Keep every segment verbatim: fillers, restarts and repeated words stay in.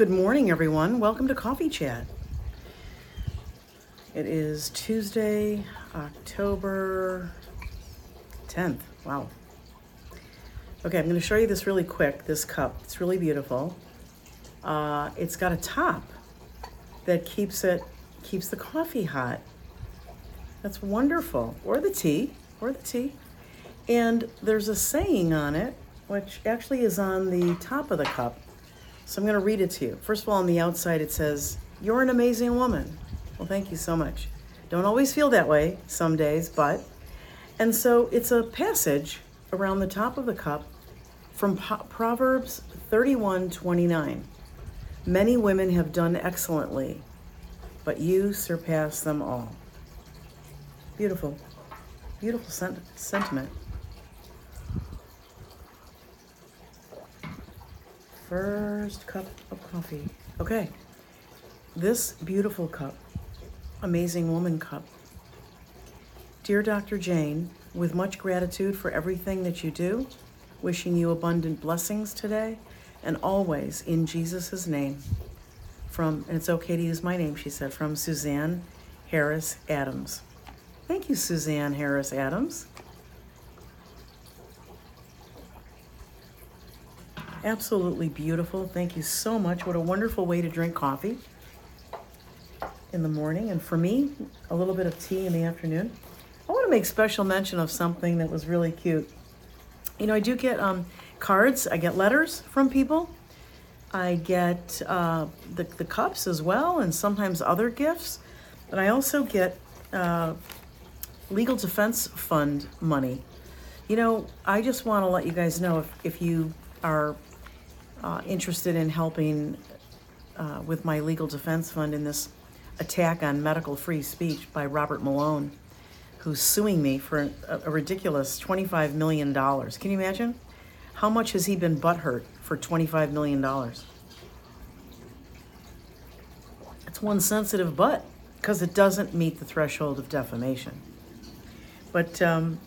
Good morning, everyone. Welcome to Coffee Chat. It is Tuesday, October tenth. Wow. Okay, I'm going to show you this really quick, this cup. It's really beautiful. Uh, it's got a top that keeps it, keeps the coffee hot. That's wonderful. Or the tea, or the tea. And there's a saying on it, which actually is on the top of the cup. So I'm going to read it to you. First of all, on the outside, it says, "You're an amazing woman." Well, thank you so much. Don't always feel that way some days, but. And so it's a passage around the top of the cup from Proverbs thirty-one twenty-nine. "Many women have done excellently, but you surpass them all." Beautiful, beautiful sent- sentiment. First cup of coffee. Okay, this beautiful cup, amazing woman cup. "Dear Doctor Jane, with much gratitude for everything that you do, wishing you abundant blessings today and always in Jesus' name." From, and it's okay to use my name, she said, from Suzanne Harris Adams. Thank you, Suzanne Harris Adams. Absolutely beautiful. Thank you so much. What a wonderful way to drink coffee in the morning. And for me, a little bit of tea in the afternoon. I want to make special mention of something that was really cute. You know, I do get um, cards. I get letters from people. I get uh, the, the cups as well, and sometimes other gifts. But I also get uh, Legal Defense Fund money. You know, I just want to let you guys know if, if you are uh, interested in helping uh, with my Legal Defense Fund in this attack on medical free speech by Robert Malone, who's suing me for a, a ridiculous twenty-five million dollars. Can you imagine? How much has he been butthurt for twenty-five million dollars? It's one sensitive butt, because it doesn't meet the threshold of defamation. But um,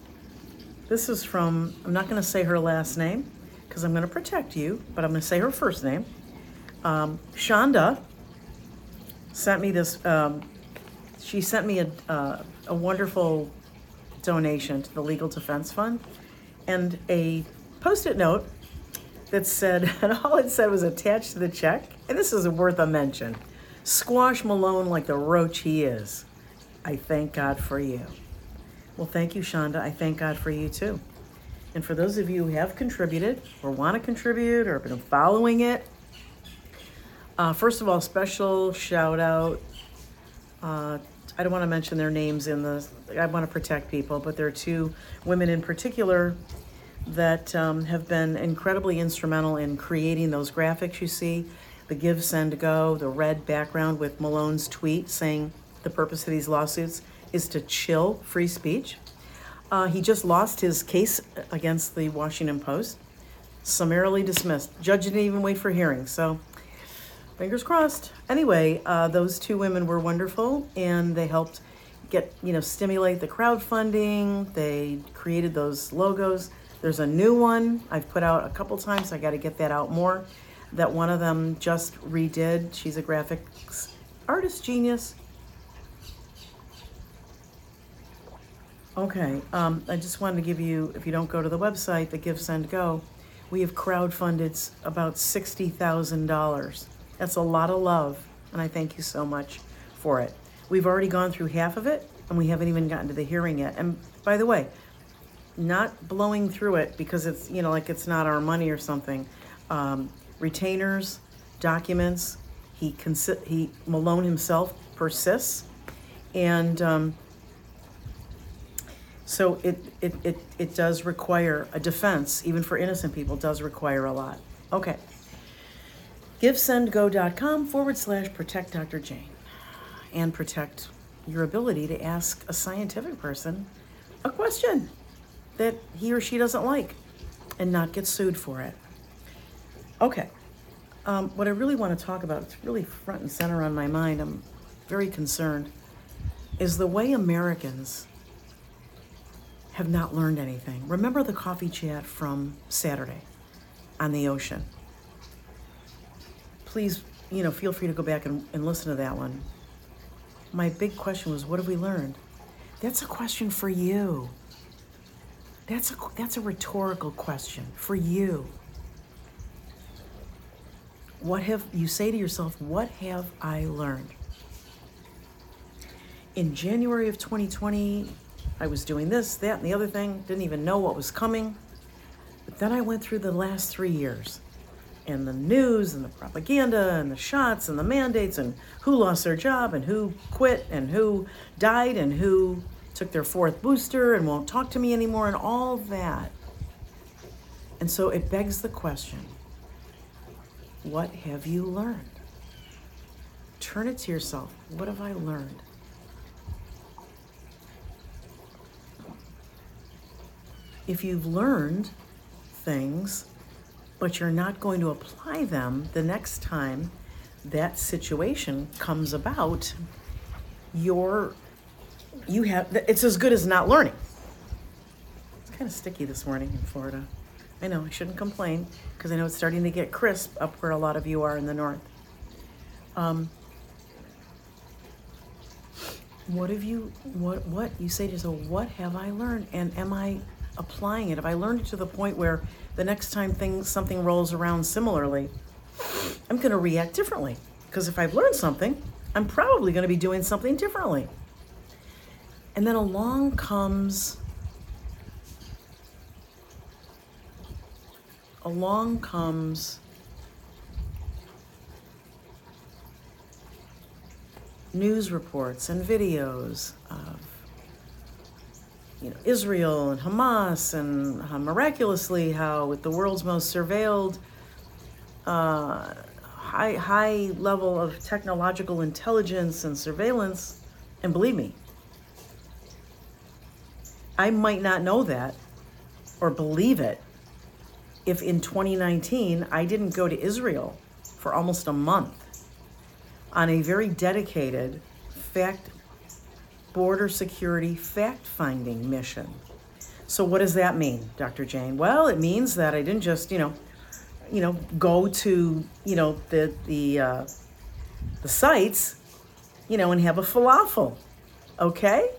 this is from, I'm not gonna say her last name, because I'm gonna protect you, but I'm gonna say her first name. Um, Shonda sent me this, um, she sent me a, uh, a wonderful donation to the Legal Defense Fund and a Post-it note that said, and all it said was attached to the check, and this is worth a mention, "Squash Malone like the roach he is. I thank God for you." Well, thank you, Shonda. I thank God for you too. And for those of you who have contributed or want to contribute or have been following it, uh, first of all, special shout out. Uh, I don't want to mention their names in the, I want to protect people, but there are two women in particular that um, have been incredibly instrumental in creating those graphics you see, the Give, Send, Go, the red background with Malone's tweet saying the purpose of these lawsuits is to chill free speech. Uh, he just lost his case against the Washington Post, summarily dismissed. Judge didn't even wait for hearing, so fingers crossed. Anyway, uh, those two women were wonderful, and they helped get, you know, stimulate the crowdfunding. They created those logos. There's a new one I've put out a couple times. So I got to get that out more. That one of them just redid. She's a graphics artist genius. Okay, um, I just wanted to give you, if you don't go to the website, the Give, Send, Go, we have crowdfunded about sixty thousand dollars. That's a lot of love, and I thank you so much for it. We've already gone through half of it, and we haven't even gotten to the hearing yet. And by the way, not blowing through it because it's, you know, like it's not our money or something. Um, retainers, documents, he, consi- he Malone himself persists. And um, so it, it, it, it does require a defense, even for innocent people, does require a lot. Okay, givesendgo.com forward slash protect Doctor Jane, and protect your ability to ask a scientific person a question that he or she doesn't like and not get sued for it. Okay, um, what I really want to talk about, it's really front and center on my mind, I'm very concerned, is the way Americans have not learned anything. Remember the coffee chat from Saturday on the ocean? Please, you know, feel free to go back and, and listen to that one. My big question was, what have we learned? That's a question for you. That's a, that's a rhetorical question for you. What have, you say to yourself, what have I learned? In January of twenty twenty, I was doing this, that, and the other thing, didn't even know what was coming. But then I went through the last three years and the news and the propaganda and the shots and the mandates and who lost their job and who quit and who died and who took their fourth booster and won't talk to me anymore and all that. And so it begs the question, what have you learned? Turn it to yourself. What have I learned? If you've learned things, but you're not going to apply them the next time that situation comes about, you're, you have, it's as good as not learning. It's kind of sticky this morning in Florida. I know, I shouldn't complain, because I know it's starting to get crisp up where a lot of you are in the north. Um, what have you, what, what, you say to yourself, what have I learned, and am I applying it? Have I learned it to the point where the next time things, something rolls around similarly, I'm going to react differently? Because if I've learned something, I'm probably going to be doing something differently. And then along comes, along comes news reports and videos of, you know, Israel and Hamas, and how miraculously how with the world's most surveilled uh, high, high level of technological intelligence and surveillance. And believe me, I might not know that or believe it if in twenty nineteen I didn't go to Israel for almost a month on a very dedicated fact border security fact-finding mission. So what does that mean, Doctor Jane? Well, it means that I didn't just, you know, you know, go to, you know, the the uh, the sites, you know, and have a falafel, okay?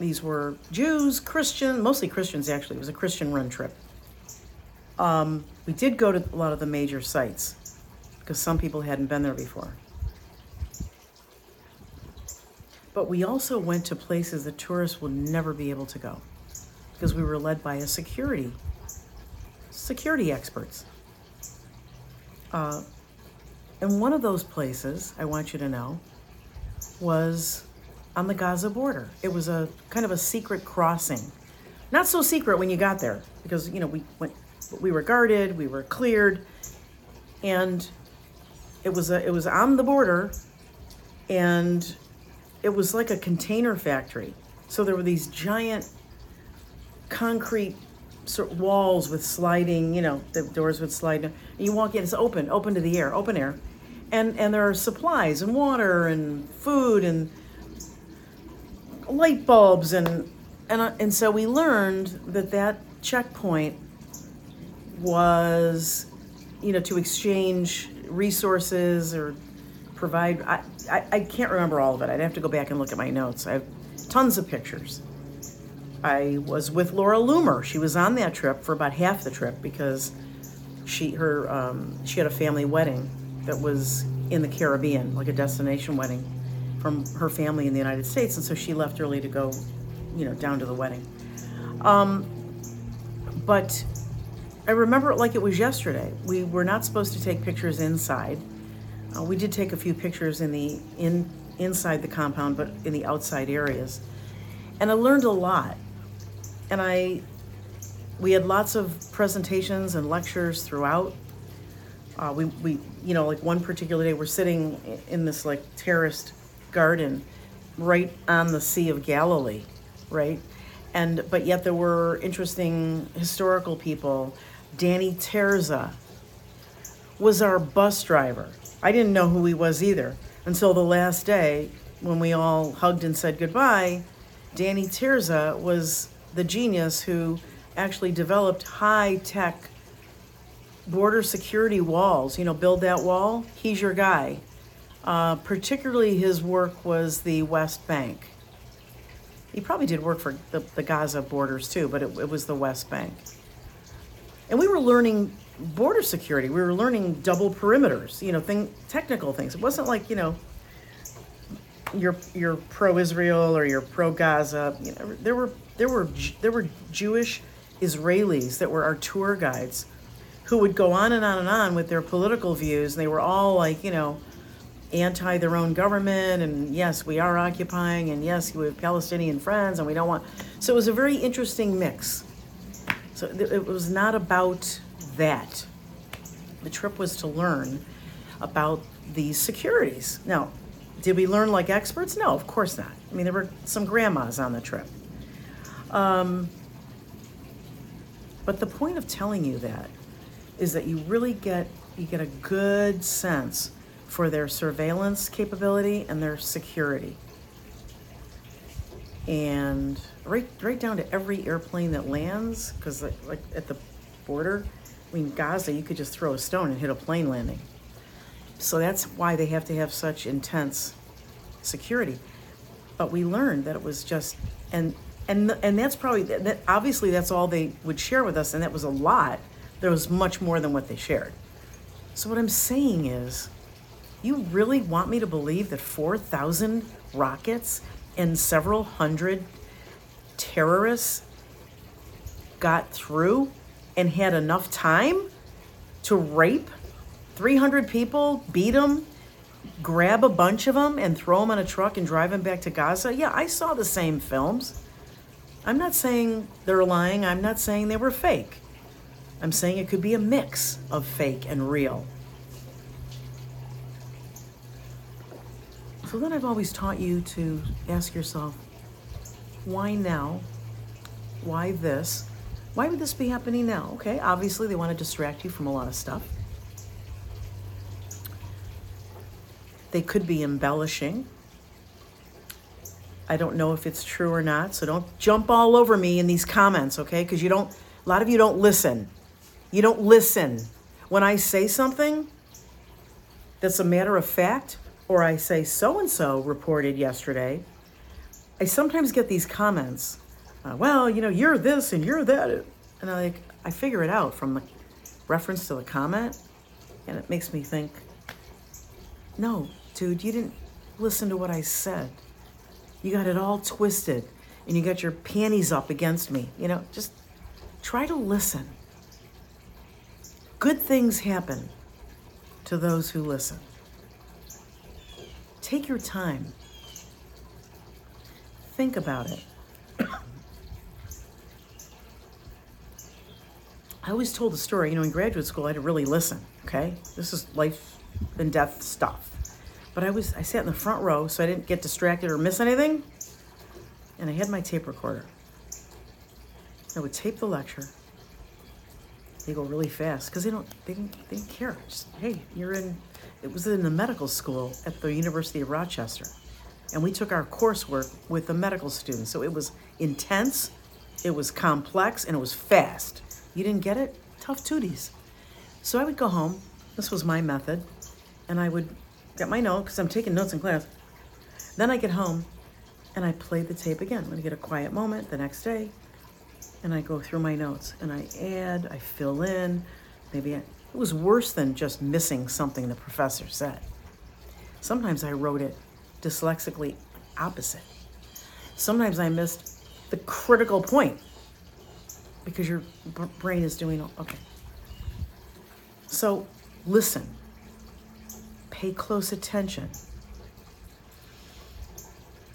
These were Jews, Christian, mostly Christians actually. It was a Christian-run trip. Um, we did go to a lot of the major sites because some people hadn't been there before. But we also went to places that tourists will never be able to go because we were led by a security, security experts. Uh, and one of those places, I want you to know, was on the Gaza border. It was a kind of a secret crossing. Not so secret when you got there because, you know, we went, we were guarded, we were cleared, and it was a, it was on the border, and it was like a container factory. So there were these giant concrete sort of walls with sliding, you know, the doors would slide down. You walk in, it's open, open to the air, open air. And and there are supplies and water and food and light bulbs. And, and, and so we learned that that checkpoint was, you know, to exchange resources or provide, I, I, I can't remember all of it. I'd have to go back and look at my notes. I have tons of pictures. I was with Laura Loomer. She was on that trip for about half the trip because she her um, she had a family wedding that was in the Caribbean, like a destination wedding from her family in the United States. And so she left early to go, you know, down to the wedding. Um, but I remember it like it was yesterday. We were not supposed to take pictures inside. Uh, we did take a few pictures in the in inside the compound, but in the outside areas. And I learned a lot. And I, we had lots of presentations and lectures throughout. Uh, we, we, you know, like one particular day, we're sitting in this like terraced garden right on the Sea of Galilee, right? And, but yet there were interesting historical people. Danny Tirza was our bus driver. I didn't know who he was either until the last day when we all hugged and said goodbye. Danny Tirza was the genius who actually developed high-tech border security walls, you know, build that wall, he's your guy. Uh, particularly his work was the West Bank. He probably did work for the, the Gaza borders too, but it, it was the West Bank. And we were learning border security. We were learning double perimeters, you know, thing, technical things. It wasn't like, you know, you're, you're pro-Israel or you're pro-Gaza. You know, there were there were there were Jewish Israelis that were our tour guides who would go on and on and on with their political views. And they were all like, you know, anti their own government, and yes, we are occupying, and yes, we have Palestinian friends, and we don't want. So it was a very interesting mix. So it was not about that. The trip was to learn about these securities. Now, did we learn like experts? No, of course not. I mean, there were some grandmas on the trip. Um, but the point of telling you that is that you really get you get a good sense for their surveillance capability and their security. And right right down to every airplane that lands, because like, like at the border, I mean, Gaza, you could just throw a stone and hit a plane landing. So that's why they have to have such intense security. But we learned that it was just, and and and that's probably, that obviously that's all they would share with us, and that was a lot. There was much more than what they shared. So what I'm saying is, you really want me to believe that four thousand rockets and several hundred terrorists got through and had enough time to rape three hundred people, beat them, grab a bunch of them, and throw them on a truck and drive them back to Gaza? Yeah, I saw the same films. I'm not saying they're lying. I'm not saying they were fake. I'm saying it could be a mix of fake and real. So then I've always taught you to ask yourself, why now? Why this? Why would this be happening now? Okay, obviously they want to distract you from a lot of stuff. They could be embellishing. I don't know if it's true or not, so don't jump all over me in these comments, okay? Because you don't, a lot of you don't listen. You don't listen. When I say something that's a matter of fact, or I say so-and-so reported yesterday, I sometimes get these comments, uh, well, you know, you're this and you're that. And I like, I figure it out from the reference to the comment, and it makes me think, no, dude, you didn't listen to what I said. You got it all twisted, and you got your panties up against me. You know, just try to listen. Good things happen to those who listen. Take your time. Think about it. I always told the story, you know, in graduate school, I had to really listen, okay? This is life and death stuff. But I was, I sat in the front row, so I didn't get distracted or miss anything. And I had my tape recorder. I would tape the lecture. They go really fast, because they don't, they didn't, they didn't care. Just, hey, you're in, it was in the medical school at the University of Rochester. And we took our coursework with the medical students. So it was intense, it was complex, and it was fast. You didn't get it? Tough tooties. So I would go home, this was my method, and I would get my note, because I'm taking notes in class. Then I get home, and I play the tape again. I'm gonna get a quiet moment the next day, and I go through my notes, and I add, I fill in, maybe I, it was worse than just missing something the professor said. Sometimes I wrote it dyslexically opposite. Sometimes I missed the critical point because your b- brain is doing, all, okay. So listen, pay close attention,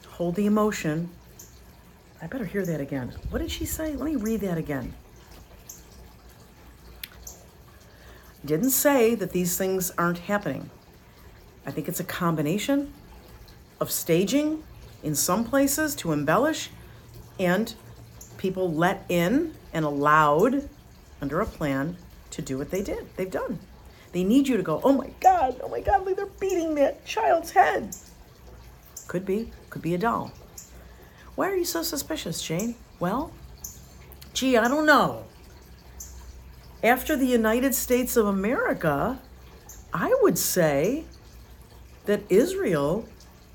hold the emotion. I better hear that again. What did she say? Let me read that again. Didn't say that these things aren't happening. I think it's a combination of staging in some places to embellish, and people let in and allowed under a plan to do what they did, they've done. They need you to go, oh my God, oh my God, they're beating that child's head. Could be, could be a doll. Why are you so suspicious, Jane? Well, gee, I don't know. after the United States of America, I would say that Israel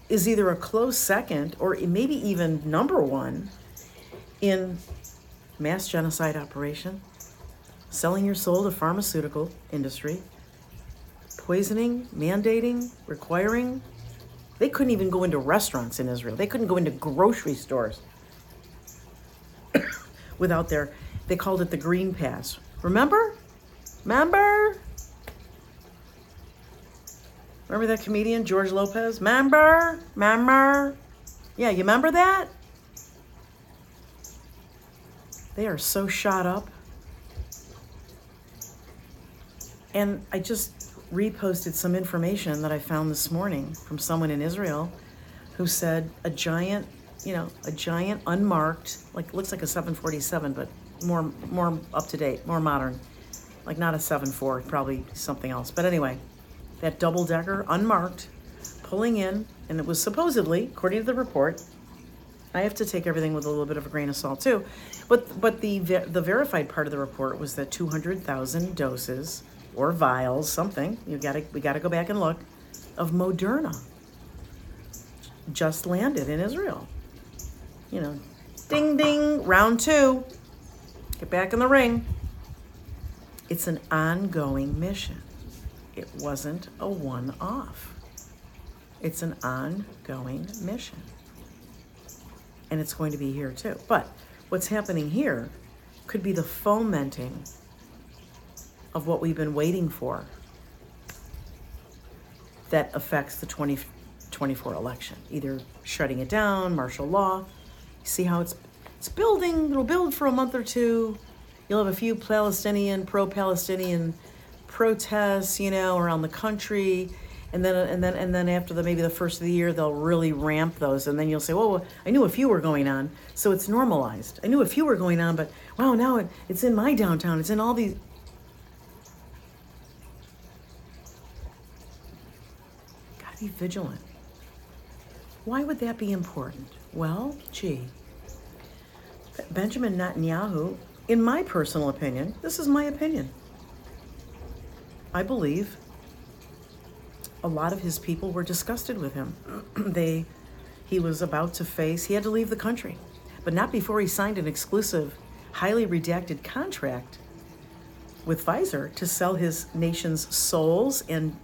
is either a close second or maybe even number one in mass genocide operation, selling your soul to pharmaceutical industry, poisoning, mandating, requiring. They couldn't even go into restaurants in Israel. They couldn't go into grocery stores without their, they called it the green pass. Remember? Remember? Remember that comedian, George Lopez? Remember? Remember? Yeah, you remember that? They are so shot up. And I just reposted some information that I found this morning from someone in Israel who said a giant, you know, a giant unmarked, like looks like a seven forty-seven, but more more up to date, more modern, like not a seven four, probably something else. But anyway, that double decker, unmarked, pulling in, and it was supposedly, according to the report, I have to take everything with a little bit of a grain of salt too, but but the the verified part of the report was that two hundred thousand doses or vials, something, you gotta we gotta go back and look, of Moderna just landed in Israel. You know, ding ding, round two, get back in the ring. It's an ongoing mission. It wasn't a one-off. It's an ongoing mission. And it's going to be here too. But what's happening here could be the fomenting of what we've been waiting for that affects the twenty twenty-four election, either shutting it down, martial law. See how it's it's building, it'll build for a month or two. You'll have a few Palestinian, pro-Palestinian protests, you know, around the country. And then and then and then after the maybe the first of the year, they'll really ramp those. And then you'll say, well, I knew a few were going on, so it's normalized. I knew a few were going on, but wow, now it, it's in my downtown. It's in all these. Gotta be vigilant. Why would that be important? Well, gee, Benjamin Netanyahu, in my personal opinion, this is my opinion, I believe a lot of his people were disgusted with him. They, he was about to face, he had to leave the country, but not before he signed an exclusive, highly redacted contract with Pfizer to sell his nation's souls and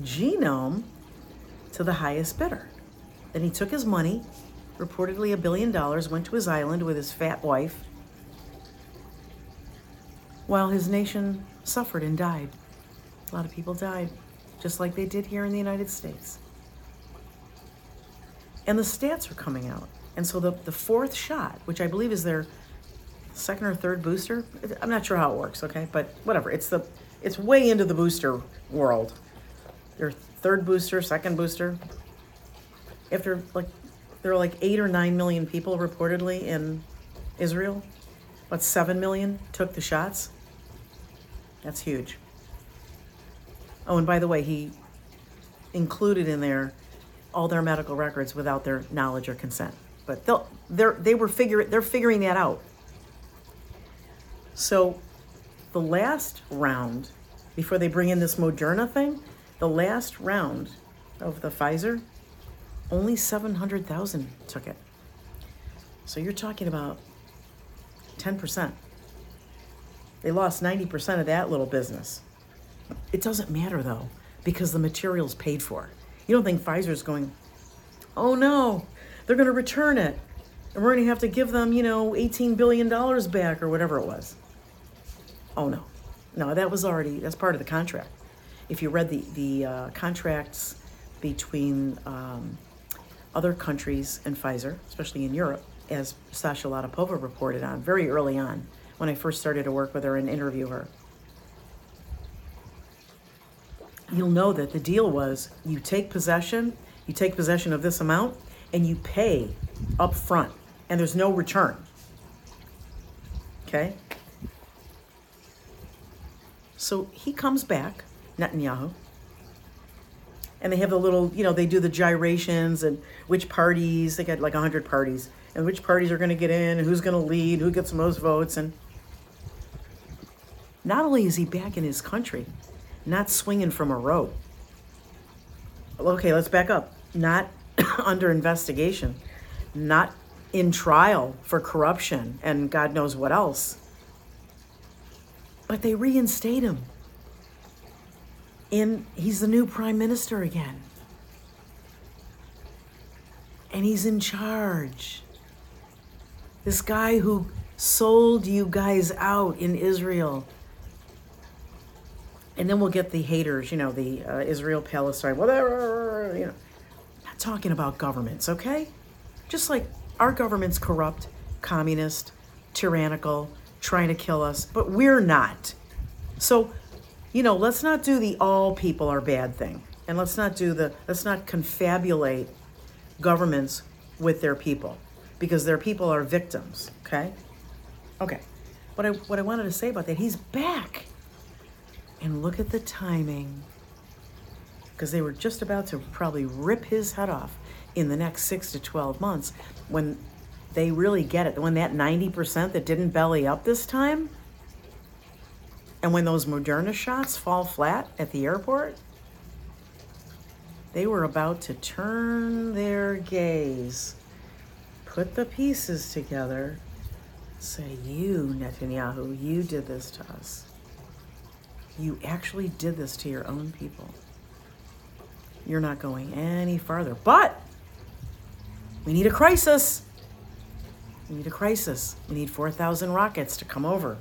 genome to the highest bidder. Then he took his money, reportedly a billion dollars, went to his island with his fat wife, while his nation suffered and died. A lot of people died, just like they did here in the United States. And the stats are coming out. And so the, the fourth shot, which I believe is their second or third booster, I'm not sure how it works, okay? But whatever, it's the it's way into the booster world. Their third booster, second booster. After like, there are like eight or nine million people reportedly in Israel, but seven million took the shots. That's huge. Oh, and by the way, he included in there all their medical records without their knowledge or consent. But they'll, they're, they were figure, they're figuring that out. So the last round, before they bring in this Moderna thing, the last round of the Pfizer, only seven hundred thousand took it. So you're talking about ten percent. They lost ninety percent of that little business. It doesn't matter though, because the material's paid for. You don't think Pfizer's going, oh no, they're gonna return it and we're gonna have to give them, you know, eighteen billion dollars back or whatever it was. Oh no, no, that was already, that's part of the contract. If you read the, the uh, contracts between um, other countries and Pfizer, especially in Europe, as Sasha Latapova reported on very early on when I first started to work with her and interview her, you'll know that the deal was you take possession, you take possession of this amount, and you pay up front, and there's no return, okay? So he comes back, Netanyahu, and they have the little, you know, they do the gyrations and which parties, they got like one hundred parties, and which parties are gonna get in, and who's gonna lead, who gets the most votes, and Not only is he back in his country, not swinging from a rope. Okay, let's back up. Not under investigation, not in trial for corruption and God knows what else. But they reinstate him. In, he's the new prime minister again. And he's in charge. This guy who sold you guys out in Israel. And then we'll get the haters, you know, the uh, Israel, Palestine, whatever, you know. Not talking about governments, okay? Just like our government's corrupt, communist, tyrannical, trying to kill us, but we're not. So, you know, let's not do the all people are bad thing. And let's not do the, let's not confabulate governments with their people, because their people are victims, okay? Okay, what I, what I wanted to say about that, he's back. And look at the timing, because they were just about to probably rip his head off in the next six to twelve months when they really get it, when that ninety percent that didn't belly up this time, and when those Moderna shots fall flat at the airport, they were about to turn their gaze, put the pieces together, say, you, Netanyahu, you did this to us. You actually did this to your own people. You're not going any farther, but we need a crisis. We need a crisis. We need four thousand rockets to come over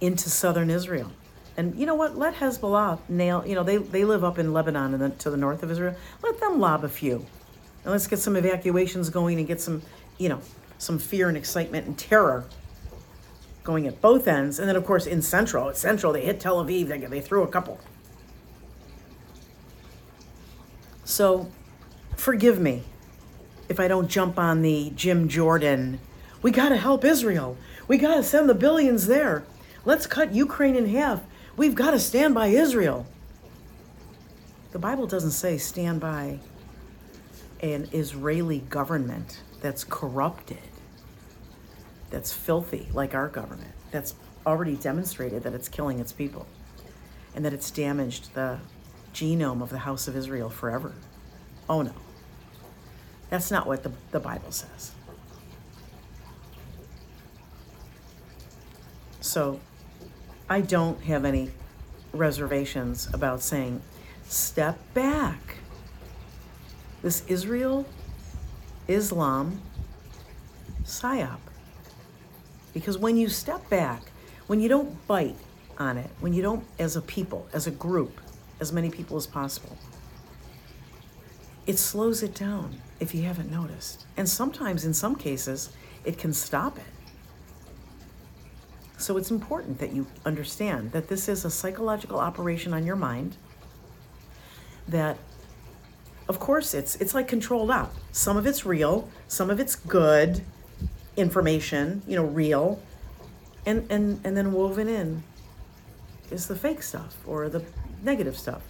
into southern Israel. And you know what? Let Hezbollah nail, you know, they, they live up in Lebanon and the, to the north of Israel. Let them lob a few. And let's get some evacuations going and get some, you know, some fear and excitement and terror going at both ends. And then, of course, in Central, at Central, they hit Tel Aviv. They, they threw a couple. So forgive me if I don't jump on the Jim Jordan, we got to help Israel. We got to send the billions there. Let's cut Ukraine in half. We've got to stand by Israel. The Bible doesn't say stand by an Israeli government that's corrupted, that's filthy, like our government, that's already demonstrated that it's killing its people and that it's damaged the genome of the house of Israel forever. Oh no, that's not what the, the Bible says. So I don't have any reservations about saying, step back. This Israel, Islam, PSYOP. Because when you step back, when you don't bite on it, when you don't, as a people, as a group, as many people as possible, it slows it down, if you haven't noticed. And sometimes, in some cases, it can stop it. So it's important that you understand that this is a psychological operation on your mind that, of course, it's it's like controlled op. Some of it's real, some of it's good information, you know, real, and, and, and then woven in is the fake stuff or the negative stuff.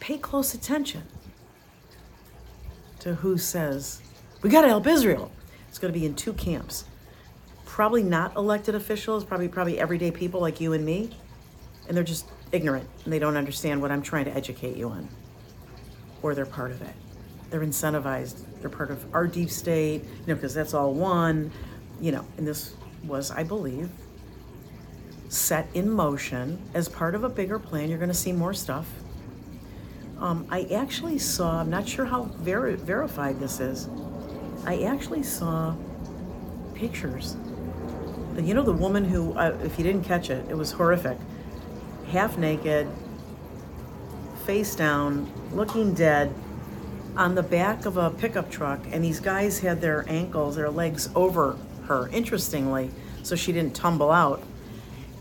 Pay close attention to who says, we gotta help Israel. It's gonna be in two camps. Probably not elected officials, probably probably everyday people like you and me, and they're just ignorant and they don't understand what I'm trying to educate you on, or they're part of it. They're incentivized, they're part of our deep state, you know, because that's all one, you know, and this was, I believe, set in motion as part of a bigger plan. You're gonna see more stuff. Um, I actually saw, I'm not sure how ver- verified this is, I actually saw pictures. You know, the woman who, uh, if you didn't catch it, it was horrific. Half naked, face down, looking dead, on the back of a pickup truck, and these guys had their ankles, their legs over her, interestingly, so she didn't tumble out.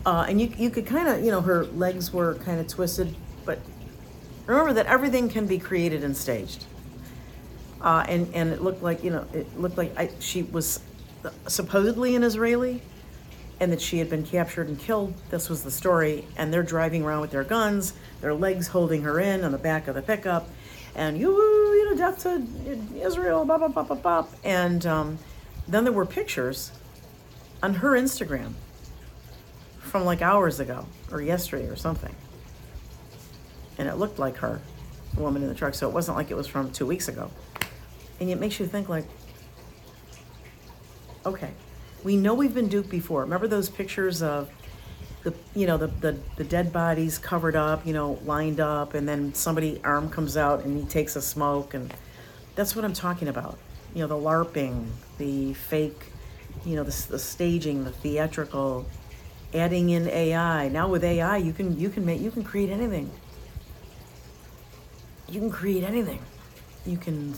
Uh, and you, you could kind of, you know, her legs were kind of twisted, but remember that everything can be created and staged. Uh, and, and it looked like, you know, it looked like I, she was supposedly an Israeli, and that she had been captured and killed. This was the story. And they're driving around with their guns, their legs holding her in on the back of the pickup, and you, you know, death to Israel, blah, blah, blah, blah, blah. And um, then there were pictures on her Instagram from like hours ago or yesterday or something. And it looked like her, the woman in the truck. So it wasn't like it was from two weeks ago. And it makes you think like, okay, we know we've been duped before. Remember those pictures of the, you know, the, the, the dead bodies covered up, you know, lined up, and then somebody arm comes out and he takes a smoke. And that's what I'm talking about. You know, the LARPing, the fake, you know, the, the staging, the theatrical, adding in A I. Now with A I, you can, you can make, you can create anything. You can create anything. You can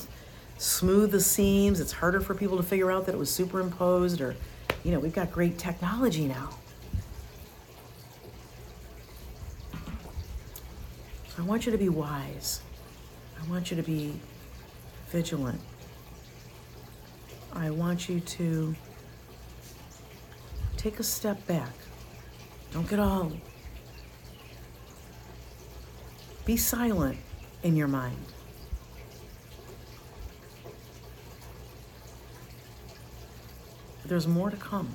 smooth the seams. It's harder for people to figure out that it was superimposed, or, you know, we've got great technology now. So I want you to be wise. I want you to be vigilant. I want you to take a step back. Don't get all... Be silent in your mind. There's more to come.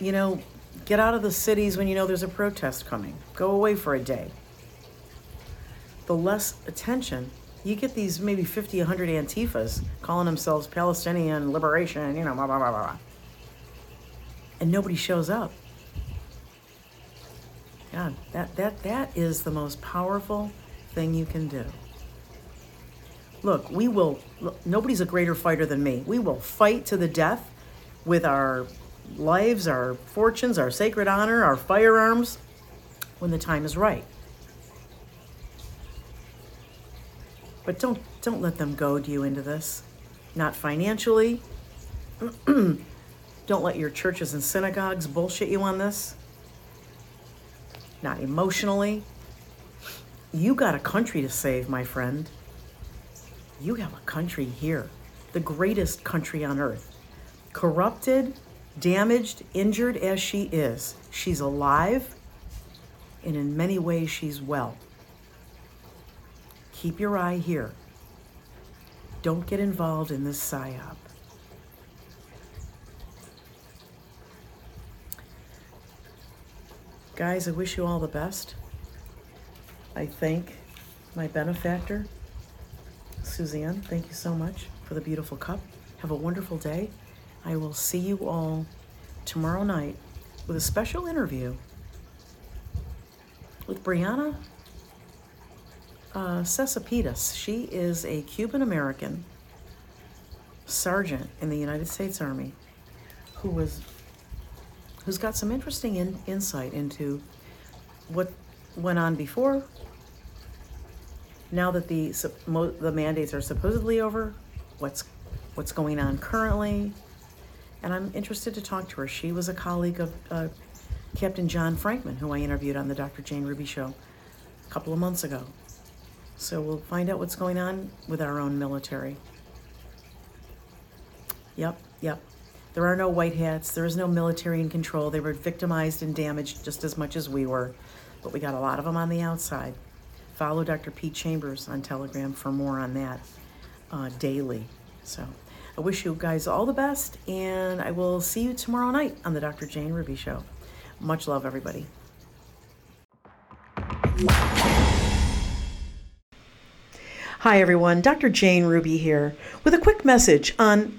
You know, get out of the cities when you know there's a protest coming. Go away for a day. The less attention... You get these maybe fifty, a hundred Antifas calling themselves Palestinian liberation, you know, blah, blah, blah, blah, blah. And nobody shows up. God, that, that, that is the most powerful thing you can do. Look, we will, look, nobody's a greater fighter than me. We will fight to the death with our lives, our fortunes, our sacred honor, our firearms, when the time is right. But don't don't let them goad you into this. Not financially. Don't let your churches and synagogues bullshit you on this. Not emotionally. You got a country to save, my friend. You have a country here. The greatest country on earth. Corrupted, damaged, injured as she is. She's alive, and in many ways she's well. Keep your eye here. Don't get involved in this psyop. Guys, I wish you all the best. I thank my benefactor, Suzanne. Thank you so much for the beautiful cup. Have a wonderful day. I will see you all tomorrow night with a special interview with Brianna Uh, Sesapitus. She is a Cuban-American sergeant in the United States Army who was, who's got some interesting in, insight into what went on before, now that the the mandates are supposedly over, what's what's going on currently, and I'm interested to talk to her. She was a colleague of uh, Captain John Frankman, who I interviewed on the Doctor Jane Ruby show a couple of months ago. So we'll find out what's going on with our own military. Yep, yep. There are no white hats. There is no military in control. They were victimized and damaged just as much as we were, but we got a lot of them on the outside. Follow Doctor Pete Chambers on Telegram for more on that uh, daily. So I wish you guys all the best, and I will see you tomorrow night on the Doctor Jane Ruby show. Much love, everybody. Hi everyone, Doctor Jane Ruby here with a quick message on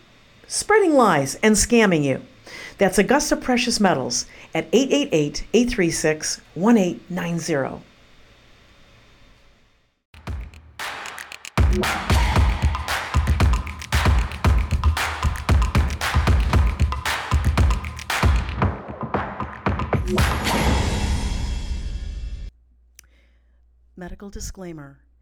spreading lies and scamming you. That's Augusta Precious Metals at eight eight eight, eight three six, one eight nine zero. Medical disclaimer.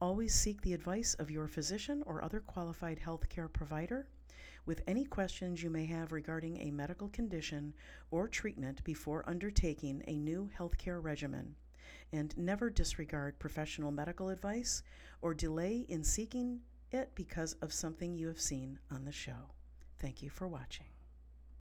Always seek the advice of your physician or other qualified healthcare provider with any questions you may have regarding a medical condition or treatment before undertaking a new healthcare regimen, and never disregard professional medical advice or delay in seeking it because of something you have seen on the show. Thank you for watching.